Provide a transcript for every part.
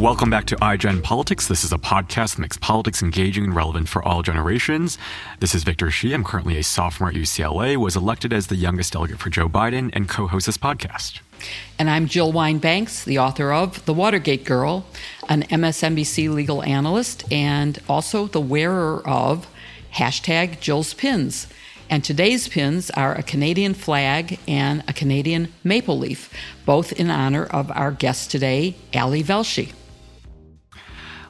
Welcome back to iGen Politics. This is a podcast that makes politics engaging and relevant for all generations. This is Victor Shi. I'm currently a sophomore at UCLA, was elected as the youngest delegate for Joe Biden, and co-host this podcast. And I'm Jill Wine-Banks, the author of The Watergate Girl, an MSNBC legal analyst, and also the wearer of Hashtag Jill's Pins. And today's pins are a Canadian flag and a Canadian maple leaf, both in honor of our guest today, Ali Velshi.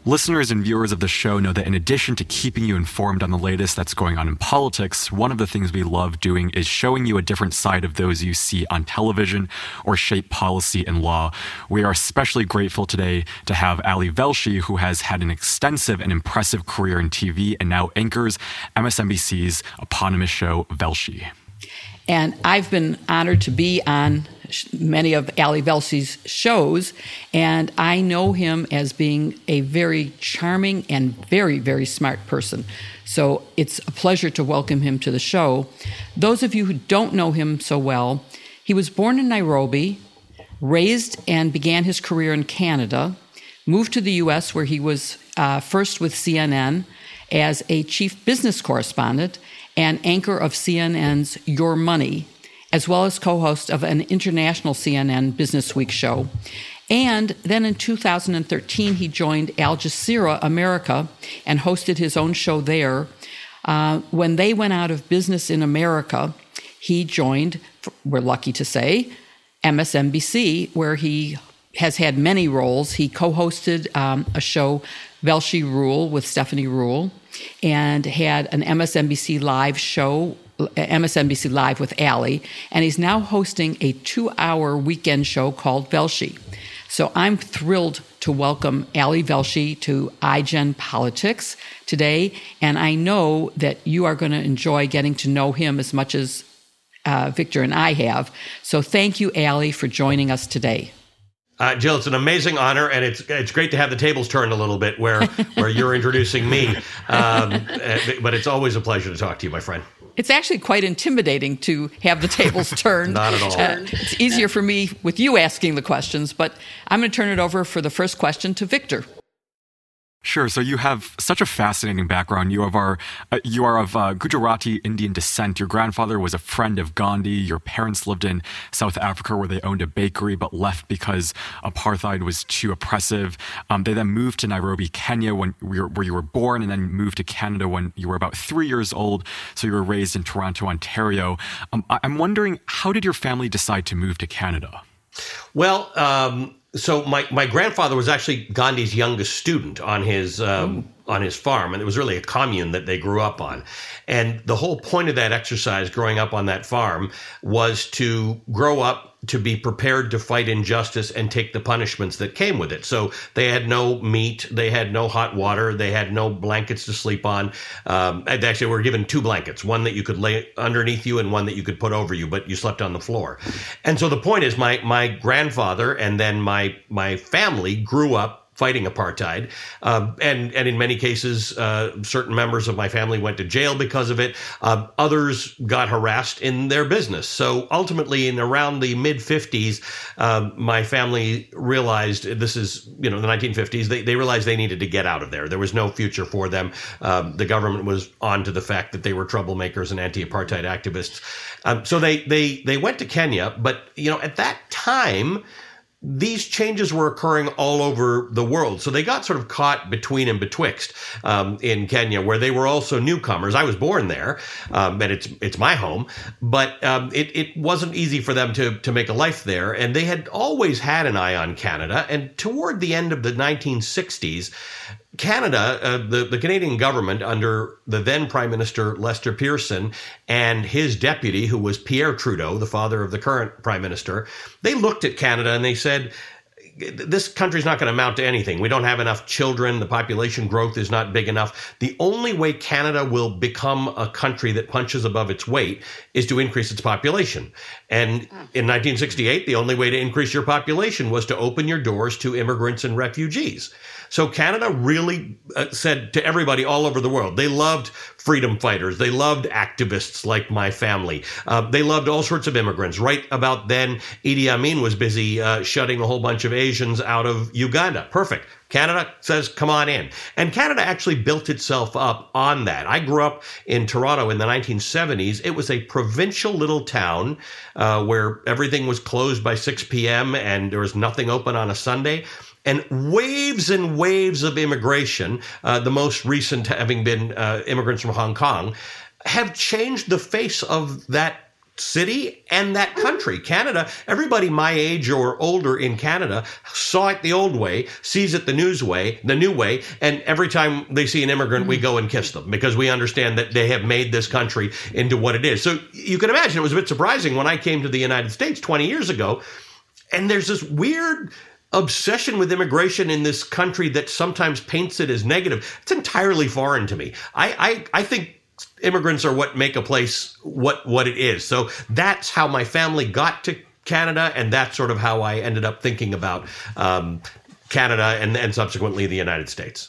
Listeners and viewers of the show know that in addition to keeping you informed on the latest that's going on in politics, one of the things we love doing is showing you a different side of those you see on television or shape policy and law. We are especially grateful today to have Ali Velshi, who has had an extensive and impressive career in TV and now anchors MSNBC's eponymous show, Velshi. And I've been honored to be on many of Ali Velshi's shows, and I know him as being a very charming and very, very smart person. So it's a pleasure to welcome him to the show. Those of you who don't know him so well, he was born in Nairobi, raised and began his career in Canada, moved to the U.S. where he was first with CNN as a chief business correspondent and anchor of CNN's Your Money, as well as co-host of an international CNN Business Week show. And then in 2013, he joined Al Jazeera America and hosted his own show there. When they went out of business in America, he joined, we're lucky to say, MSNBC, where he has had many roles. He co-hosted a show, Velshi Rule, with Stephanie Ruhle, and had an MSNBC Live show, MSNBC Live with Ali, and he's now hosting a 2-hour weekend show called Velshi. So I'm thrilled to welcome Ali Velshi to iGen Politics today, and I know that you are going to enjoy getting to know him as much as Victor and I have. So thank you, Ali, for joining us today. Jill, it's an amazing honor, and it's great to have the tables turned a little bit where you're introducing me. But it's always a pleasure to talk to you, my friend. It's actually quite intimidating to have the tables turned. Not at all. It's easier for me with you asking the questions, but I'm going to turn it over for the first question to Victor. Sure. So you have such a fascinating background. You are of Gujarati Indian descent. Your grandfather was a friend of Gandhi. Your parents lived in South Africa where they owned a bakery but left because apartheid was too oppressive. They then moved to Nairobi, Kenya, where you were born, and then moved to Canada when you were about 3 years old. So you were raised in Toronto, Ontario. I'm wondering, how did your family decide to move to Canada? Well, so my grandfather was actually Gandhi's youngest student on his farm, and it was really a commune that they grew up on. And the whole point of that exercise growing up on that farm was to grow up to be prepared to fight injustice and take the punishments that came with it. So they had no meat, they had no hot water, they had no blankets to sleep on. Actually, we were given two blankets, one that you could lay underneath you and one that you could put over you, but you slept on the floor. And so the point is my grandfather and then my family grew up fighting apartheid. And in many cases, certain members of my family went to jail because of it. Others got harassed in their business. So ultimately, in around the mid-50s, my family realized this is, the 1950s, they realized they needed to get out of there. There was no future for them. The government was on to the fact that they were troublemakers and anti-apartheid activists. So they went to Kenya. But, at that time, these changes were occurring all over the world. So they got sort of caught between and betwixt in Kenya, where they were also newcomers. I was born there, and it's my home, but it wasn't easy for them to make a life there. And they had always had an eye on Canada. And toward the end of the 1960s, Canada, the Canadian government under the then Prime Minister Lester Pearson and his deputy, who was Pierre Trudeau, the father of the current Prime Minister, they looked at Canada and they said, this country's not going to amount to anything. We don't have enough children. The population growth is not big enough. The only way Canada will become a country that punches above its weight is to increase its population. And in 1968, the only way to increase your population was to open your doors to immigrants and refugees. So Canada really said to everybody all over the world, they loved freedom fighters. They loved activists like my family. They loved all sorts of immigrants. Right about then, Idi Amin was busy shutting a whole bunch of Asians out of Uganda. Perfect. Canada says, come on in. And Canada actually built itself up on that. I grew up in Toronto in the 1970s. It was a provincial little town where everything was closed by 6 p.m. and there was nothing open on a Sunday. And waves of immigration, the most recent having been immigrants from Hong Kong, have changed the face of that city and that country. Canada, everybody my age or older in Canada saw it the old way, sees it the new way, and every time they see an immigrant, we go and kiss them because we understand that they have made this country into what it is. So you can imagine it was a bit surprising when I came to the United States 20 years ago, and there's this weird obsession with immigration in this country that sometimes paints it as negative. It's entirely foreign to me. I think immigrants are what make a place what it is. So that's how my family got to Canada, and that's sort of how I ended up thinking about Canada and subsequently the United States.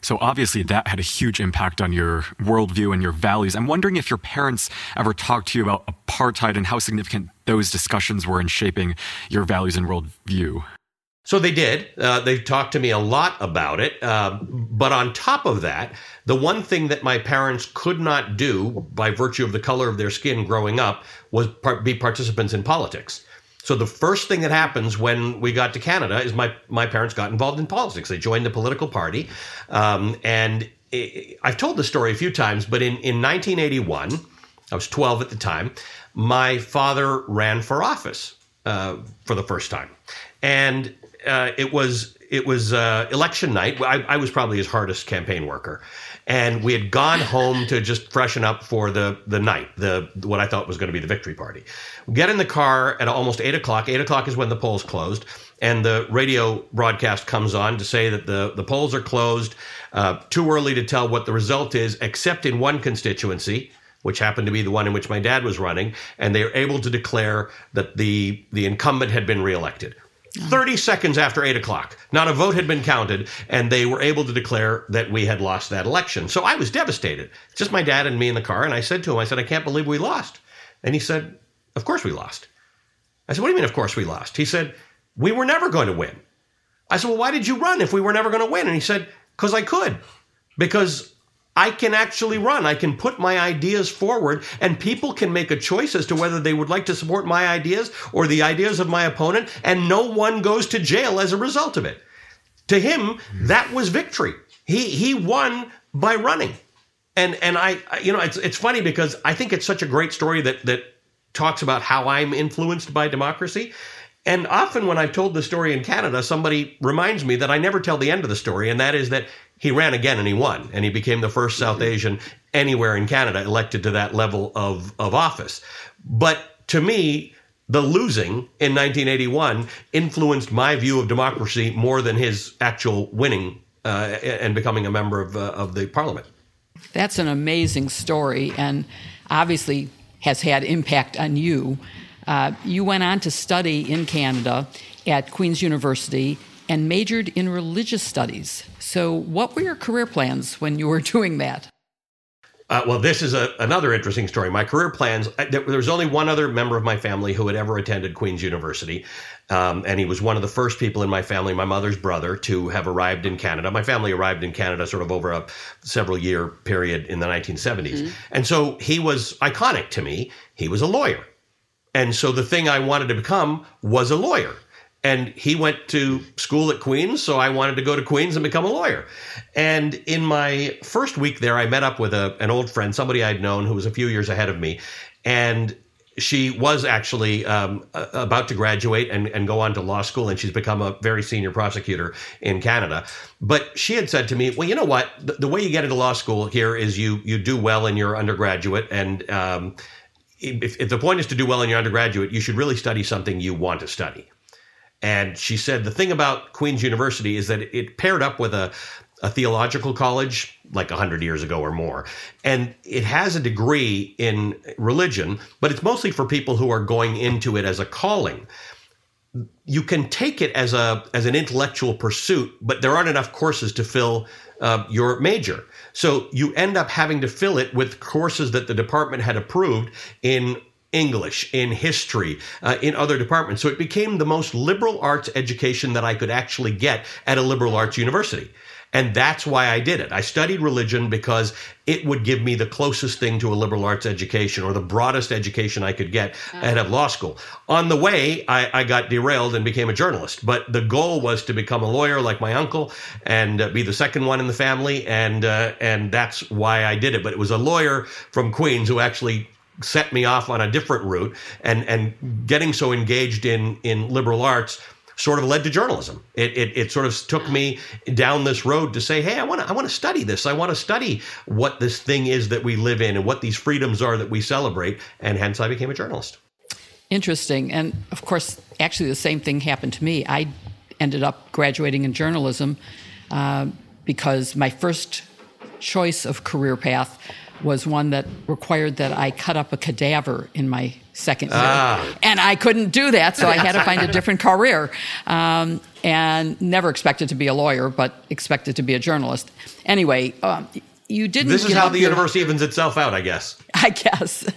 So obviously that had a huge impact on your worldview and your values. I'm wondering if your parents ever talked to you about apartheid and how significant those discussions were in shaping your values and worldview. So they did. They talked to me a lot about it. But on top of that, the one thing that my parents could not do by virtue of the color of their skin growing up was be participants in politics. So the first thing that happens when we got to Canada is my parents got involved in politics. They joined the political party. I've told this story a few times, but in 1981, I was 12 at the time, my father ran for office for the first time. And It was election night. I was probably his hardest campaign worker. And we had gone home to just freshen up for the night, what I thought was going to be the victory party. We get in the car at almost 8 o'clock. 8 o'clock is when the polls closed. And the radio broadcast comes on to say that the polls are closed. Too early to tell what the result is, except in one constituency, which happened to be the one in which my dad was running. And they were able to declare that the incumbent had been reelected. 30 seconds after 8 o'clock, not a vote had been counted, and they were able to declare that we had lost that election. So I was devastated. Just my dad and me in the car, and I said to him, I can't believe we lost. And he said, of course we lost. I said, what do you mean, of course we lost? He said, we were never going to win. I said, well, why did you run if we were never going to win? And he said, because I could, because I can actually run. I can put my ideas forward, and people can make a choice as to whether they would like to support my ideas or the ideas of my opponent, and no one goes to jail as a result of it. To him, that was victory. He won by running. And I you know, it's funny because I think it's such a great story that talks about how I'm influenced by democracy. And often when I've told the story in Canada, somebody reminds me that I never tell the end of the story, and that is that he ran again and he won, and he became the first South Asian anywhere in Canada elected to that level of office. But to me, the losing in 1981 influenced my view of democracy more than his actual winning and becoming a member of the parliament. That's an amazing story, and obviously has had impact on you. You went on to study in Canada at Queen's University and majored in religious studies. So what were your career plans when you were doing that? Well, this is another interesting story. My career plans, there was only one other member of my family who had ever attended Queen's University. And he was one of the first people in my family, my mother's brother, to have arrived in Canada. My family arrived in Canada sort of over a several-year period in the 1970s. Mm-hmm. And so he was iconic to me. He was a lawyer. And so the thing I wanted to become was a lawyer. And he went to school at Queen's, so I wanted to go to Queen's and become a lawyer. And in my first week there, I met up with an old friend, somebody I'd known who was a few years ahead of me. And she was actually about to graduate and go on to law school, and she's become a very senior prosecutor in Canada. But she had said to me, well, you know what? The way you get into law school here is you do well in your undergraduate, and if the point is to do well in your undergraduate, you should really study something you want to study. And she said the thing about Queen's University is that it paired up with a theological college like 100 years ago or more. And it has a degree in religion, but it's mostly for people who are going into it as a calling. you can take it as an intellectual pursuit, but there aren't enough courses to fill your major. So you end up having to fill it with courses that the department had approved in English, in history, in other departments. So it became the most liberal arts education that I could actually get at a liberal arts university. And that's why I did it. I studied religion because it would give me the closest thing to a liberal arts education, or the broadest education I could get out of law school. On the way, I got derailed and became a journalist. But the goal was to become a lawyer like my uncle and be the second one in the family. And that's why I did it. But it was a lawyer from Queens who actually set me off on a different route. And getting so engaged in liberal arts sort of led to journalism. It sort of took me down this road to say, hey, I want to study this. I want to study what this thing is that we live in and what these freedoms are that we celebrate. And hence I became a journalist. Interesting. And of course, actually the same thing happened to me. I ended up graduating in journalism because my first choice of career path was one that required that I cut up a cadaver in my second year. And I couldn't do that, so I had to find a different career. And never expected to be a lawyer, but expected to be a journalist. Anyway, you didn't... This is how the universe evens itself out, I guess. I guess.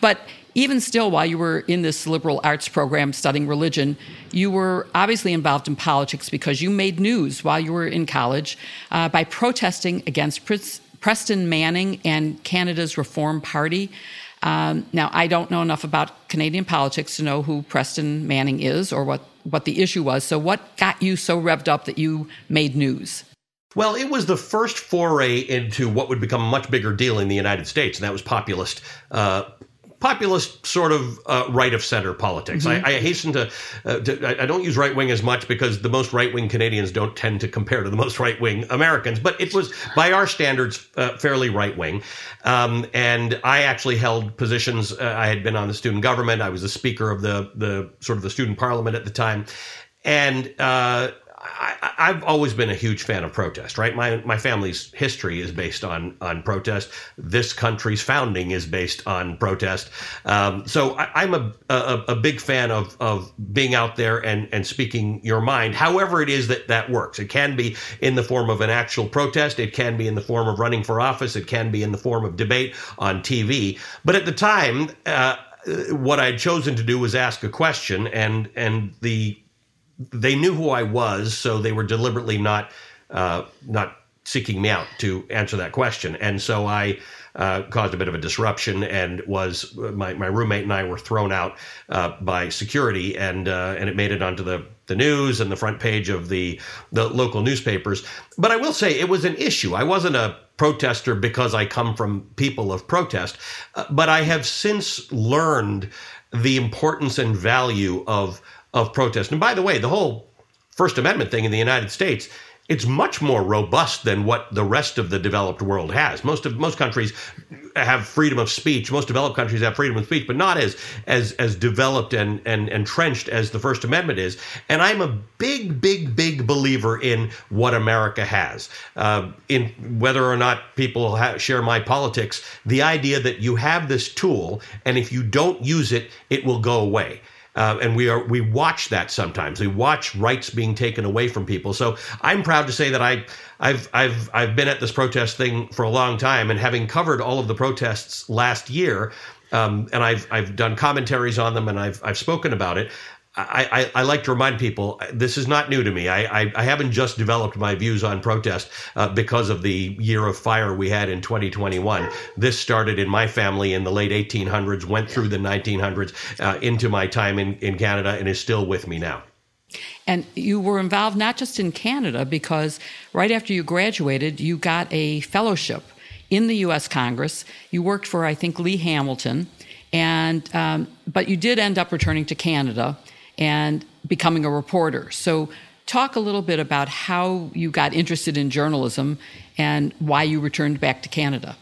But even still, while you were in this liberal arts program studying religion, you were obviously involved in politics because you made news while you were in college by protesting against Preston Manning and Canada's Reform Party. Now, I don't know enough about Canadian politics to know who Preston Manning is or what the issue was. So what got you so revved up that you made news? Well, it was the first foray into what would become a much bigger deal in the United States, and that was populist sort of right-of-center politics. Mm-hmm. I hasten to I don't use right-wing as much because the most right-wing Canadians don't tend to compare to the most right-wing Americans, but it was, by our standards, fairly right-wing. And I actually held positions. I had been on the student government. I was the speaker of the sort of the student parliament at the time. And I've always been a huge fan of protest, right? My family's history is based on protest. This country's founding is based on protest. So I'm a big fan of being out there and speaking your mind, however it is that works. It can be in the form of an actual protest. It can be in the form of running for office. It can be in the form of debate on TV. But at the time, what I'd chosen to do was ask a question, and they knew who I was, so they were deliberately not seeking me out to answer that question. And so I caused a bit of a disruption, and was my roommate and I were thrown out by security, and it made it onto the news and the front page of the local newspapers. But I will say it was an issue. I wasn't a protester because I come from people of protest, but I have since learned the importance and value of protest. And by the way, the whole First Amendment thing in the United States, it's much more robust than what the rest of the developed world has. Most countries have freedom of speech. Most developed countries have freedom of speech, but not as developed and entrenched as the First Amendment is. And I'm a big believer in what America has. In whether or not people share my politics, the idea that you have this tool, and if you don't use it, it will go away. And we watch that sometimes. We watch rights being taken away from people. So I'm proud to say that I've been at this protest thing for a long time, and having covered all of the protests last year, and I've done commentaries on them, and I've spoken about it. I like to remind people, this is not new to me. I haven't just developed my views on protest because of the year of fire we had in 2021. This started in my family in the late 1800s, went through the 1900s, into my time in Canada, and is still with me now. And you were involved not just in Canada, because right after you graduated, you got a fellowship in the U.S. Congress. You worked for, I think, Lee Hamilton, and but you did end up returning to Canada and becoming a reporter. So talk a little bit about how you got interested in journalism and why you returned back to Canada.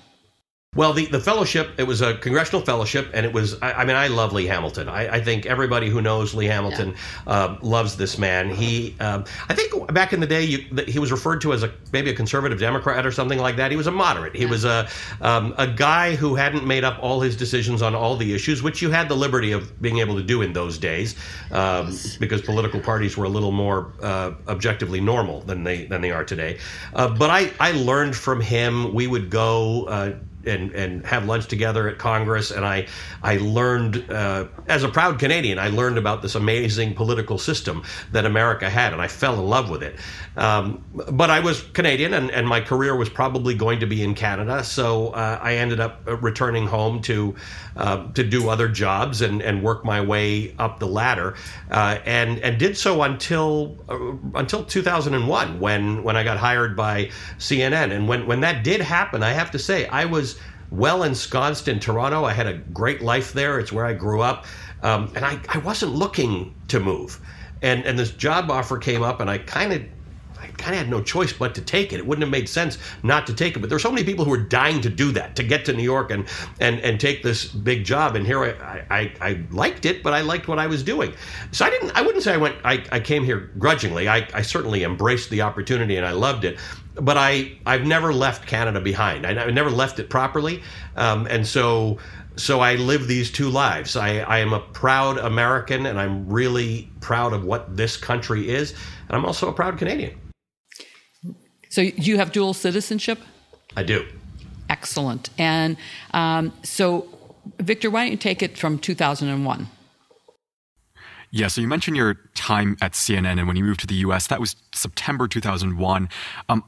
Well, the fellowship, it was a congressional fellowship, and it was, I love Lee Hamilton. I think everybody who knows Lee Hamilton loves this man. He, I think back in the day, he was referred to as maybe a conservative Democrat or something like that. He was a moderate. He was a guy who hadn't made up all his decisions on all the issues, which you had the liberty of being able to do in those days, because political parties were a little more objectively normal than they are today. But I learned from him. We would go and have lunch together at Congress, and I learned, as a proud Canadian, I learned about this amazing political system that America had, and I fell in love with it. But I was Canadian, and my career was probably going to be in Canada, so I ended up returning home to do other jobs and work my way up the ladder, and did so until 2001 when I got hired by CNN, and when that did happen, I have to say I was well ensconced in Toronto. I had a great life there. It's where I grew up. And I wasn't looking to move. And this job offer came up, and I kind of had no choice but to take it. It wouldn't have made sense not to take it. But there were so many people who were dying to do that, to get to New York and take this big job. And here I liked it, but I liked what I was doing. So I wouldn't say I came here grudgingly. I certainly embraced the opportunity, and I loved it. But I've never left Canada behind. I never left it properly. And so I live these two lives. I am a proud American, and I'm really proud of what this country is. And I'm also a proud Canadian. So you have dual citizenship? I do. Excellent. And so, Victor, why don't you take it from 2001? Yeah, so you mentioned your time at CNN and when you moved to the U.S., that was September 2001.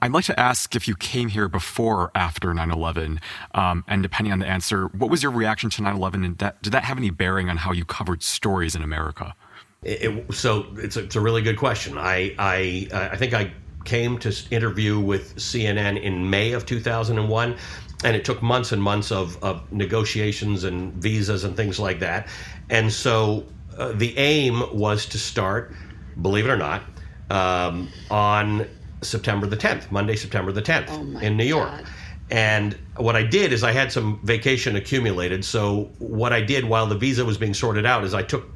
I'd like to ask if you came here before or after 9/11, and depending on the answer, what was your reaction to 9/11, and did that have any bearing on how you covered stories in America? So it's a really good question. I think I came to interview with CNN in May of 2001, and it took months and months of negotiations and visas and things like that, and so the aim was to start, believe it or not, on September the 10th, Monday, September the 10th, in New York. God. And what I did is I had some vacation accumulated. So what I did while the visa was being sorted out is I took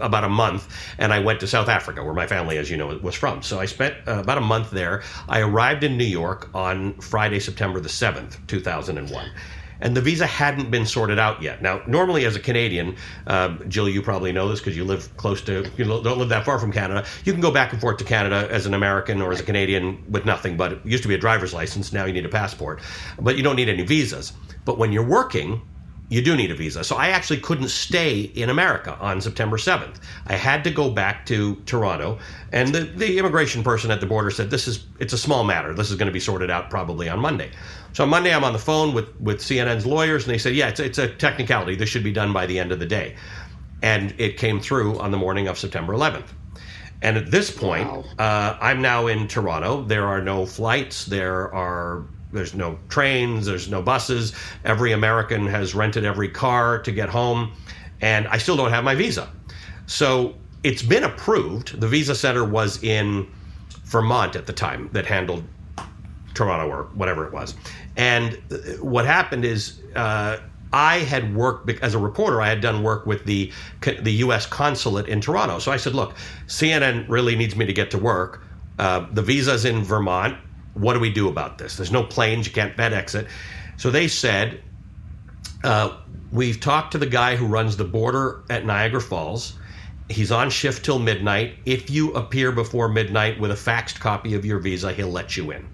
about a month, and I went to South Africa, where my family, as you know, was from. So I spent about a month there. I arrived in New York on Friday, September the 7th, 2001. And the visa hadn't been sorted out yet. Now, normally as a Canadian, Jill, you probably know this because you live close to, you don't live that far from Canada. You can go back and forth to Canada as an American or as a Canadian with nothing, but it used to be a driver's license. Now you need a passport, but you don't need any visas. But when you're working, you do need a visa. So I actually couldn't stay in America on September 7th. I had to go back to Toronto, and the immigration person at the border said, it's a small matter. This is going to be sorted out probably on Monday. So on Monday, I'm on the phone with CNN's lawyers, and they said, yeah, it's a technicality. This should be done by the end of the day. And it came through on the morning of September 11th. And at this point, I'm now in Toronto. There are no flights. There's no trains, there's no buses. Every American has rented every car to get home, and I still don't have my visa. So it's been approved. The visa center was in Vermont at the time that handled Toronto or whatever it was. And what happened is I had worked, as a reporter, I had done work with the U.S. consulate in Toronto. So I said, look, CNN really needs me to get to work. The visa's in Vermont. What do we do about this? There's no planes. You can't FedEx it. So they said, we've talked to the guy who runs the border at Niagara Falls. He's on shift till midnight. If you appear before midnight with a faxed copy of your visa, he'll let you in.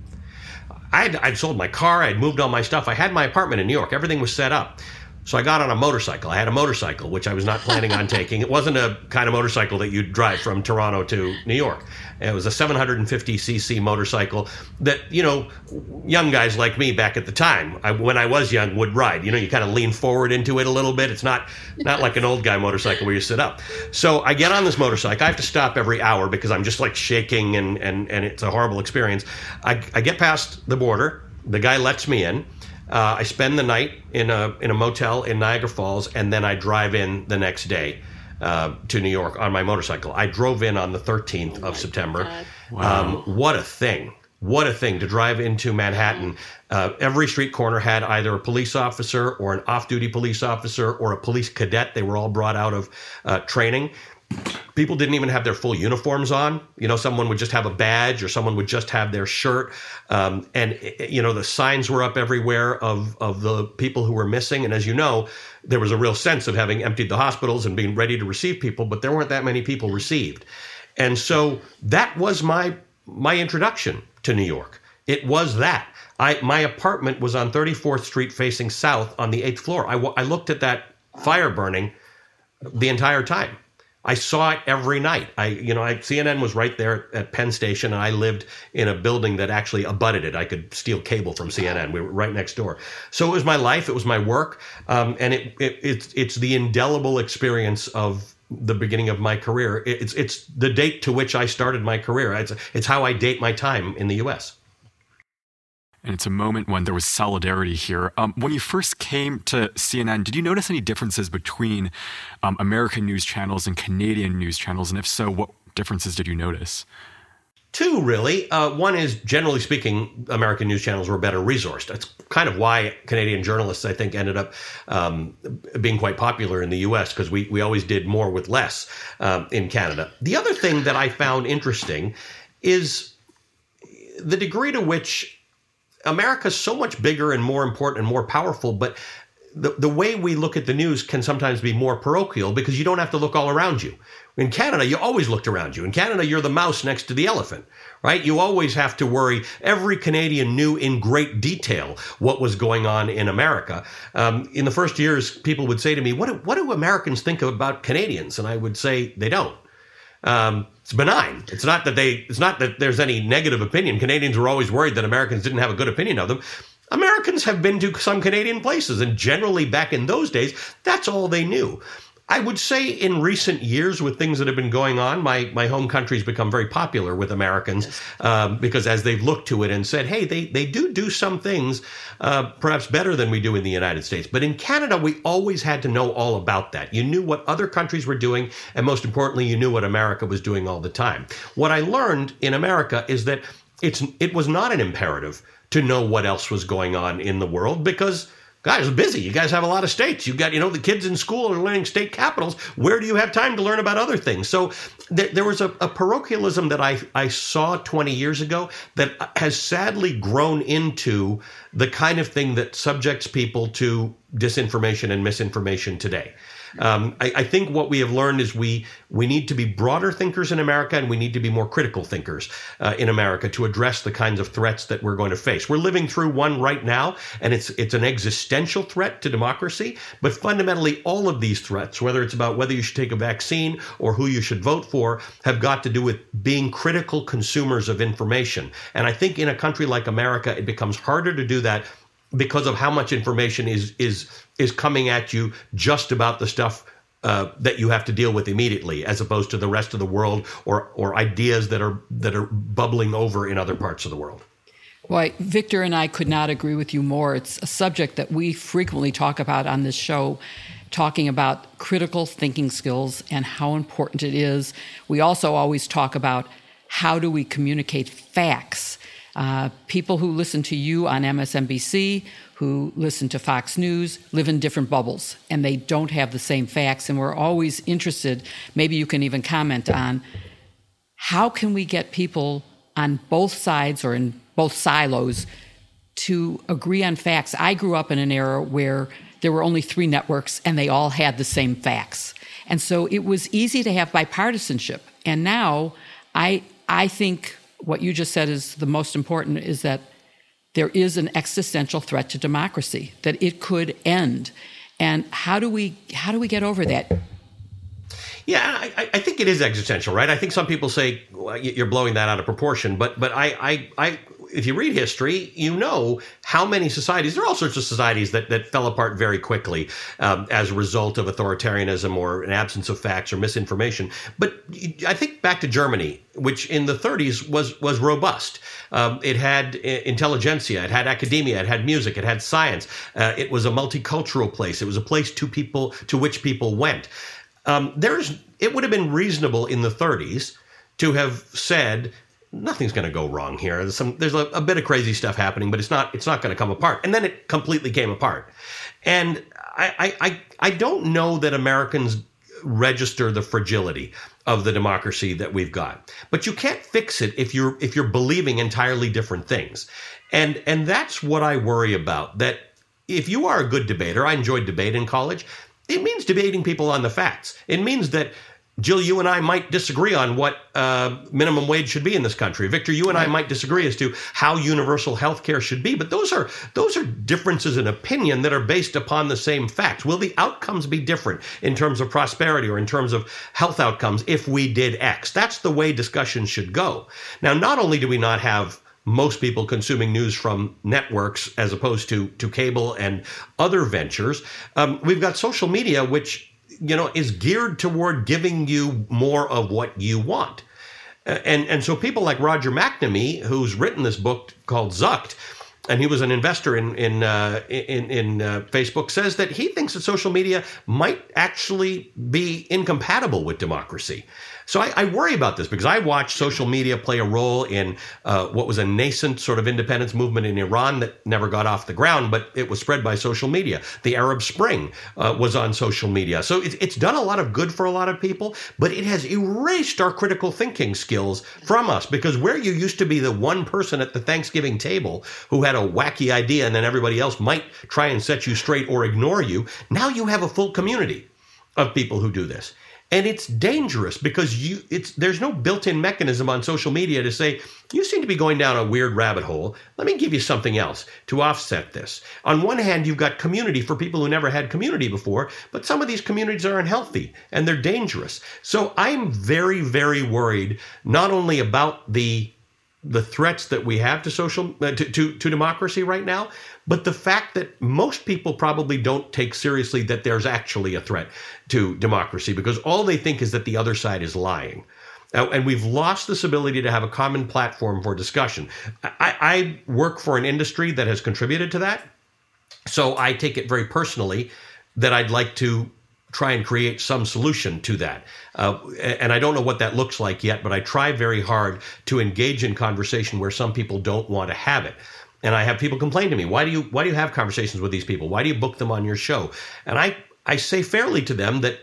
I'd sold my car. I'd moved all my stuff. I had my apartment in New York. Everything was set up. So I got on a motorcycle. I had a motorcycle, which I was not planning on taking. It wasn't a kind of motorcycle that you drive from Toronto to New York. It was a 750cc motorcycle that, you know, young guys like me back at the time, when I was young, would ride. You know, you kind of lean forward into it a little bit. It's not like an old guy motorcycle where you sit up. So I get on this motorcycle. I have to stop every hour because I'm just like shaking and it's a horrible experience. I get past the border. The guy lets me in. I spend the night in a motel in Niagara Falls, and then I drive in the next day to New York on my motorcycle. I drove in on the 13th of September. Wow. What a thing. What a thing to drive into Manhattan. Every street corner had either a police officer or an off-duty police officer or a police cadet. They were all brought out of training. People didn't even have their full uniforms on. You know, someone would just have a badge or someone would just have their shirt. And, you know, the signs were up everywhere of the people who were missing. And as you know, there was a real sense of having emptied the hospitals and being ready to receive people, but there weren't that many people received. And so that was my introduction to New York. It was that. My apartment was on 34th Street facing south on the 8th floor. I looked at that fire burning the entire time. I saw it every night. CNN was right there at Penn Station, and I lived in a building that actually abutted it. I could steal cable from CNN. We were right next door. So it was my life. It was my work. And it's the indelible experience of the beginning of my career. It's the date to which I started my career. It's how I date my time in the U.S. And it's a moment when there was solidarity here. When you first came to CNN, did you notice any differences between American news channels and Canadian news channels? And if so, what differences did you notice? Two, really. One is, generally speaking, American news channels were better resourced. That's kind of why Canadian journalists, I think, ended up being quite popular in the U.S. because we always did more with less in Canada. The other thing that I found interesting is the degree to which America's so much bigger and more important and more powerful, but the way we look at the news can sometimes be more parochial because you don't have to look all around you. In Canada, you always looked around you. In Canada, you're the mouse next to the elephant, right? You always have to worry. Every Canadian knew in great detail what was going on in America. In the first years, people would say to me, what do Americans think about Canadians? And I would say, they don't. It's benign. It's not that there's any negative opinion. Canadians were always worried that Americans didn't have a good opinion of them. Americans have been to some Canadian places, and generally back in those days, that's all they knew. I would say in recent years with things that have been going on, my home country's become very popular with Americans because as they've looked to it and said, hey, they do some things perhaps better than we do in the United States. But in Canada, we always had to know all about that. You knew what other countries were doing, and most importantly, you knew what America was doing all the time. What I learned in America is that it was not an imperative to know what else was going on in the world because guys are busy. You guys have a lot of states. You've got, the kids in school are learning state capitals. Where do you have time to learn about other things? So there was a parochialism that I saw 20 years ago that has sadly grown into the kind of thing that subjects people to disinformation and misinformation today. I think what we have learned is we need to be broader thinkers in America, and we need to be more critical thinkers in America to address the kinds of threats that we're going to face. We're living through one right now, and it's an existential threat to democracy. But fundamentally, all of these threats, whether it's about whether you should take a vaccine or who you should vote for, have got to do with being critical consumers of information. And I think in a country like America, it becomes harder to do that because of how much information is coming at you just about the stuff that you have to deal with immediately, as opposed to the rest of the world or ideas that are bubbling over in other parts of the world. Well, Victor and I could not agree with you more. It's a subject that we frequently talk about on this show, talking about critical thinking skills and how important it is. We also always talk about how do we communicate facts. People who listen to you on MSNBC, who listen to Fox News, live in different bubbles, and they don't have the same facts. And we're always interested, maybe you can even comment on, how can we get people on both sides or in both silos to agree on facts? I grew up in an era where there were only 3 networks, and they all had the same facts. And so it was easy to have bipartisanship. And now I think what you just said is the most important, is that there is an existential threat to democracy, that it could end. And how do we get over that? Yeah, I think it is existential, right? I think some people say, well, you're blowing that out of proportion. But I if you read history, you know how many societies, there are all sorts of societies that fell apart very quickly as a result of authoritarianism or an absence of facts or misinformation. But I think back to Germany, which in the 30s was robust. It had intelligentsia, it had academia, it had music, it had science. It was a multicultural place. It was a place to which people went. It would have been reasonable in the 30s to have said nothing's going to go wrong here. There's a bit of crazy stuff happening, but it's not going to come apart. And then it completely came apart. And I don't know that Americans register the fragility of the democracy that we've got. But you can't fix it if you're believing entirely different things. And that's what I worry about, that if you are a good debater, I enjoyed debate in college, it means debating people on the facts. It means that, Jill, you and I might disagree on what minimum wage should be in this country. Victor, you and I might disagree as to how universal health care should be. But those are differences in opinion that are based upon the same facts. Will the outcomes be different in terms of prosperity or in terms of health outcomes if we did X? That's the way discussions should go. Now, not only do we not have most people consuming news from networks as opposed to cable and other ventures, we've got social media, which is geared toward giving you more of what you want. And so people like Roger McNamee, who's written this book called Zucked, and he was an investor in Facebook, says that he thinks that social media might actually be incompatible with democracy. So I worry about this because I watched social media play a role in what was a nascent sort of independence movement in Iran that never got off the ground, but it was spread by social media. The Arab Spring was on social media. So it's done a lot of good for a lot of people, but it has erased our critical thinking skills from us, because where you used to be the one person at the Thanksgiving table who had a wacky idea and then everybody else might try and set you straight or ignore you, now you have a full community of people who do this. And it's dangerous because there's no built-in mechanism on social media to say, you seem to be going down a weird rabbit hole. Let me give you something else to offset this. On one hand, you've got community for people who never had community before, but some of these communities are unhealthy and they're dangerous. So I'm very, very worried not only about the threats that we have to social to democracy right now, but the fact that most people probably don't take seriously that there's actually a threat to democracy, because all they think is that the other side is lying. And we've lost this ability to have a common platform for discussion. I work for an industry that has contributed to that, so I take it very personally that I'd like to try and create some solution to that. And I don't know what that looks like yet, but I try very hard to engage in conversation where some people don't want to have it. And I have people complain to me, why do you have conversations with these people? Why do you book them on your show? And I say fairly to them that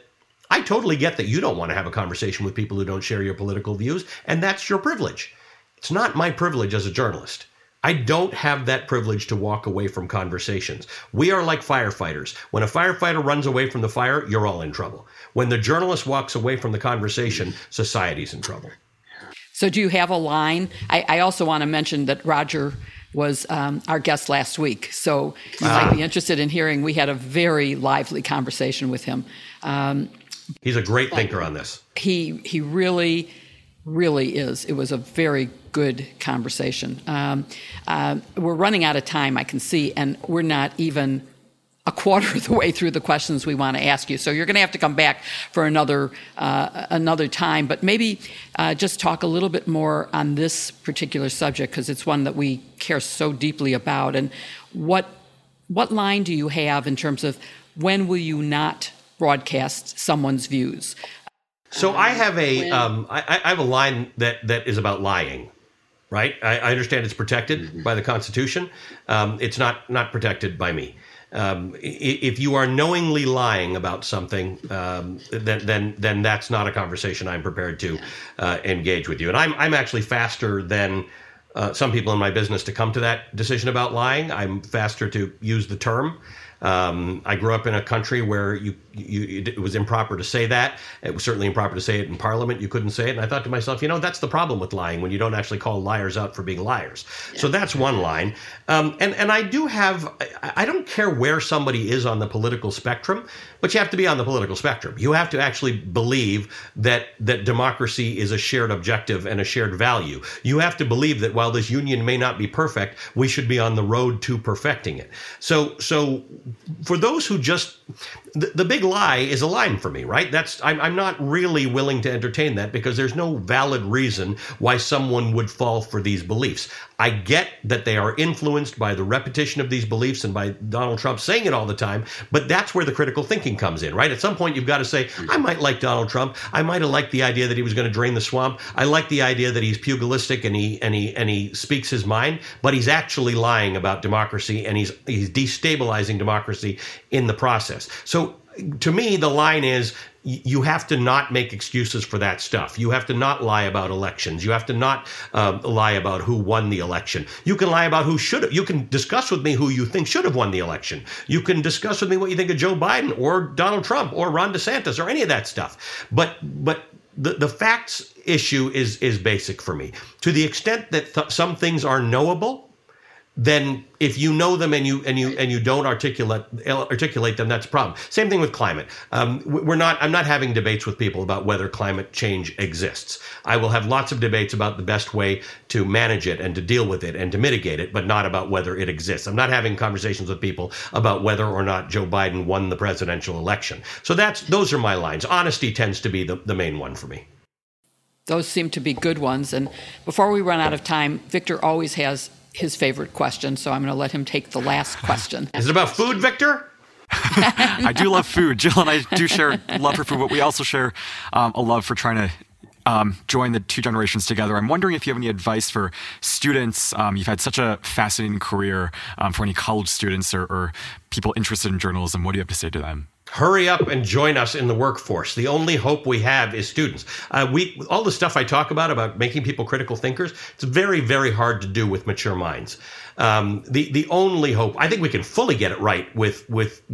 I totally get that you don't want to have a conversation with people who don't share your political views, and that's your privilege. It's not my privilege as a journalist. I don't have that privilege to walk away from conversations. We are like firefighters. When a firefighter runs away from the fire, you're all in trouble. When the journalist walks away from the conversation, society's in trouble. So do you have a line? I also want to mention that Roger was our guest last week. So you might be interested in hearing. We had a very lively conversation with him. He's a great thinker on this. He really, really is. It was a very good conversation. We're running out of time, I can see, and we're not even a quarter of the way through the questions we want to ask you. So you're going to have to come back for another time, but maybe just talk a little bit more on this particular subject, because it's one that we care so deeply about. And what line do you have in terms of when will you not broadcast someone's views? So I have a line that is about lying. Right? I understand it's protected by the Constitution. It's not protected by me. If you are knowingly lying about something, then that's not a conversation I'm prepared to engage with you. And I'm actually faster than some people in my business to come to that decision about lying. I'm faster to use the term. I grew up in a country where it was improper to say that. It was certainly improper to say it in Parliament. You couldn't say it. And I thought to myself, that's the problem with lying, when you don't actually call liars out for being liars. Yeah. So that's one line. And I do have, I don't care where somebody is on the political spectrum, but you have to be on the political spectrum. You have to actually believe that democracy is a shared objective and a shared value. You have to believe that while this union may not be perfect, we should be on the road to perfecting it. So for those who just, the big lie is a line for me, right? That's, I'm not really willing to entertain that because there's no valid reason why someone would fall for these beliefs. I get that they are influenced by the repetition of these beliefs and by Donald Trump saying it all the time, but that's where the critical thinking comes in, right? At some point, you've got to say, I might like Donald Trump. I might have liked the idea that he was going to drain the swamp. I like the idea that he's pugilistic and he speaks his mind, but he's actually lying about democracy and he's destabilizing democracy in the process. So to me, the line is you have to not make excuses for that stuff. You have to not lie about elections. You have to not lie about who won the election. You can lie about who should have. You can discuss with me who you think should have won the election. You can discuss with me what you think of Joe Biden or Donald Trump or Ron DeSantis or any of that stuff. But the facts issue is basic for me. To the extent that some things are knowable, then if you know them and you don't articulate them, that's a problem. Same thing with climate. I'm not having debates with people about whether climate change exists. I will have lots of debates about the best way to manage it and to deal with it and to mitigate it, but not about whether it exists. I'm not having conversations with people about whether or not Joe Biden won the presidential election. So those are my lines. Honesty tends to be the main one for me. Those seem to be good ones. And before we run out of time, Victor always has his favorite question, so I'm going to let him take the last question. Is it about food, Victor? I do love food. Jill and I do share love for food, but we also share a love for trying to join the two generations together. I'm wondering if you have any advice for students. You've had such a fascinating career for any college students or people interested in journalism. What do you have to say to them? Hurry up and join us in the workforce. The only hope we have is students. All the stuff I talk about making people critical thinkers, it's very, very hard to do with mature minds. The only hope, I think we can fully get it right with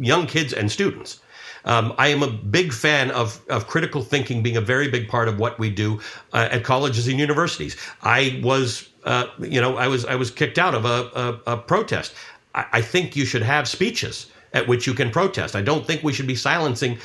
young kids and students. I am a big fan of critical thinking being a very big part of what we do at colleges and universities. I was kicked out of a protest. I think you should have speeches at which you can protest. I don't think we should be silencing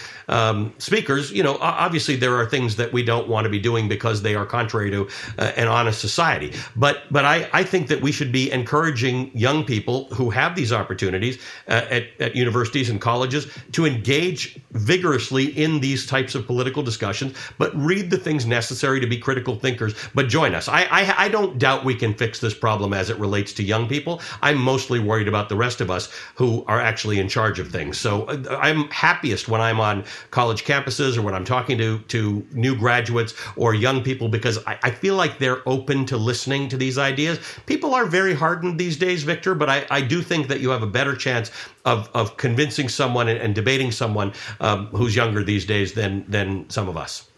speakers. You know, obviously there are things that we don't want to be doing because they are contrary to an honest society. But I think that we should be encouraging young people who have these opportunities at universities and colleges to engage vigorously in these types of political discussions, but read the things necessary to be critical thinkers, but join us. I don't doubt we can fix this problem as it relates to young people. I'm mostly worried about the rest of us who are actually in charge of things. So I'm happiest when I'm on college campuses or when I'm talking to new graduates or young people, because I feel like they're open to listening to these ideas. People are very hardened these days, Victor, but I do think that you have a better chance of convincing someone and debating someone who's younger these days than some of us.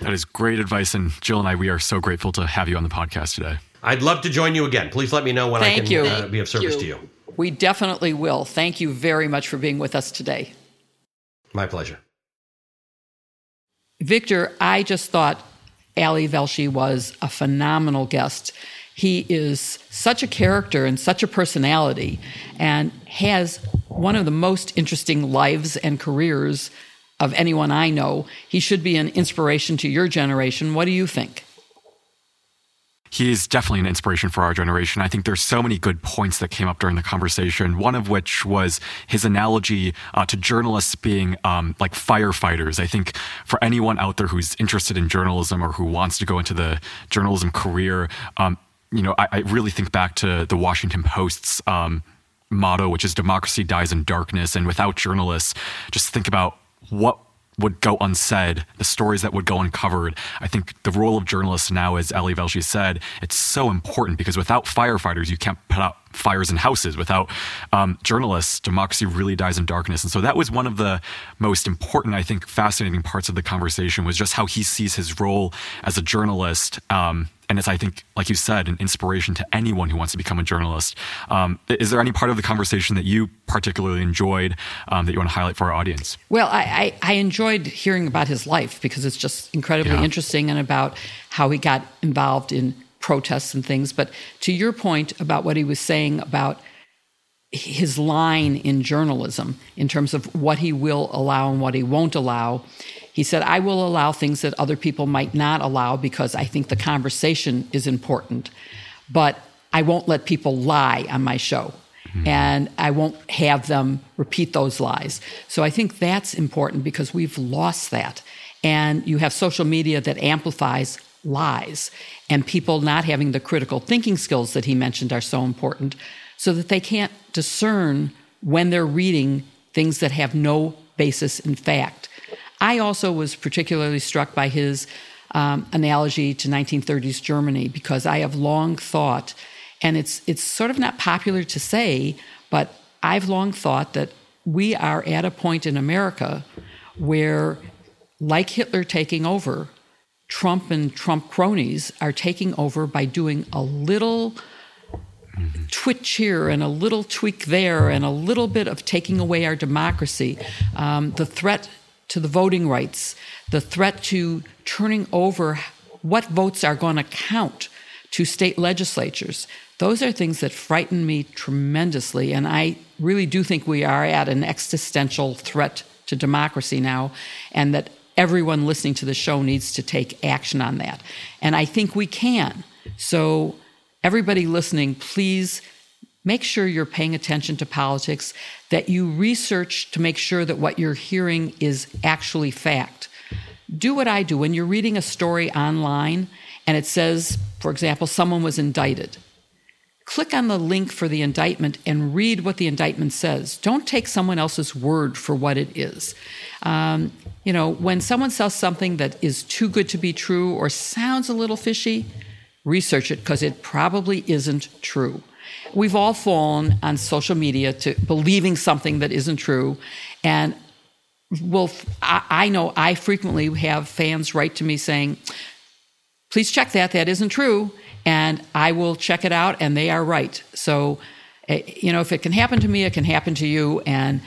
That is great advice. And Jill and I, we are so grateful to have you on the podcast today. I'd love to join you again. Please let me know when I can be of service to you. We definitely will. Thank you very much for being with us today. My pleasure. Victor, I just thought Ali Velshi was a phenomenal guest. He is such a character and such a personality and has one of the most interesting lives and careers of anyone I know. He should be an inspiration to your generation. What do you think? He is definitely an inspiration for our generation. I think there's so many good points that came up during the conversation, one of which was his analogy to journalists being like firefighters. I think for anyone out there who's interested in journalism or who wants to go into the journalism career, I really think back to the Washington Post's motto, which is democracy dies in darkness. And without journalists, just think about what would go unsaid, the stories that would go uncovered. I think the role of journalists now, as Ali Velshi said, it's so important because without firefighters, you can't put out fires in houses. Without journalists, democracy really dies in darkness. And so that was one of the most important, I think, fascinating parts of the conversation was just how he sees his role as a journalist. And it's, I think, like you said, an inspiration to anyone who wants to become a journalist. Is there any part of the conversation that you particularly enjoyed that you want to highlight for our audience? Well, I enjoyed hearing about his life because it's just incredibly interesting and about how he got involved in protests and things. But to your point about what he was saying about his line in journalism in terms of what he will allow and what he won't allow, he said, I will allow things that other people might not allow because I think the conversation is important, but I won't let people lie on my show. and I won't have them repeat those lies. So I think that's important because we've lost that. And you have social media that amplifies lies, and people not having the critical thinking skills that he mentioned are so important, so that they can't discern when they're reading things that have no basis in fact. I also was particularly struck by his analogy to 1930s Germany, because I have long thought, and it's sort of not popular to say, but I've long thought that we are at a point in America where, like Hitler taking over, Trump and Trump cronies are taking over by doing a little twitch here and a little tweak there and a little bit of taking away our democracy, the threat to the voting rights, the threat to turning over what votes are going to count to state legislatures. Those are things that frighten me tremendously, and I really do think we are at an existential threat to democracy now, and that everyone listening to the show needs to take action on that. And I think we can. So everybody listening, please make sure you're paying attention to politics, that you research to make sure that what you're hearing is actually fact. Do what I do. When you're reading a story online and it says, for example, someone was indicted, click on the link for the indictment and read what the indictment says. Don't take someone else's word for what it is. You know, when someone says something that is too good to be true or sounds a little fishy, research it, because it probably isn't true. We've all fallen on social media to believing something that isn't true. And well, I know I frequently have fans write to me saying, please check that, that isn't true. And I will check it out, and they are right. So, you know, if it can happen to me, it can happen to you. And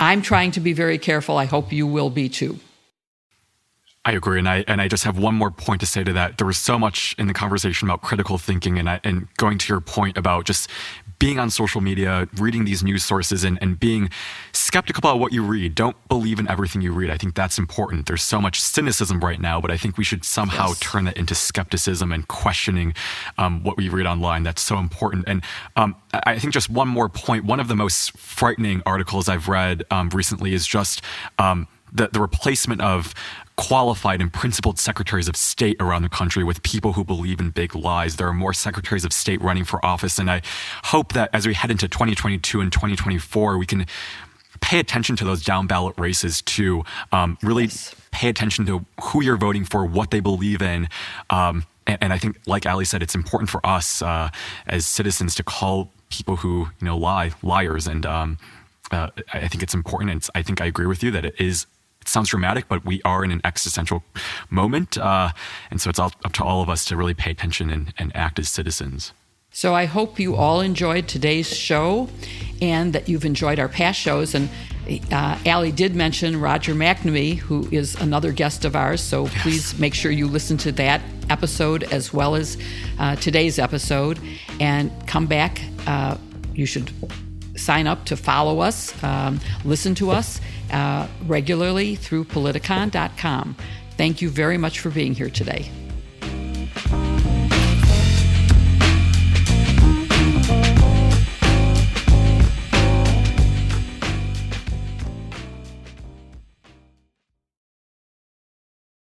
I'm trying to be very careful. I hope you will be too. I agree, and I just have one more point to say to that. There was so much in the conversation about critical thinking, and going to your point about just being on social media, reading these news sources, and being skeptical about what you read. Don't believe in everything you read. I think that's important. There's so much cynicism right now, but I think we should somehow turn that into skepticism and questioning what we read online. That's so important. And I think just one more point. One of the most frightening articles I've read recently is just the replacement of qualified and principled secretaries of state around the country with people who believe in big lies. There are more secretaries of state running for office. And I hope that as we head into 2022 and 2024, we can pay attention to those down ballot races too. Really pay attention to who you're voting for, what they believe in. And I think, like Ali said, it's important for us as citizens to call people who, you know, lie, liars. And I think it's important. And I think I agree with you that it is. It sounds dramatic, but we are in an existential moment. And so it's all up to all of us to really pay attention and act as citizens. So I hope you all enjoyed today's show, and that you've enjoyed our past shows. And Ali did mention Roger McNamee, who is another guest of ours. So please make sure you listen to that episode as well as today's episode, and come back. You should sign up to follow us, listen to us regularly through politicon.com. Thank you very much for being here today.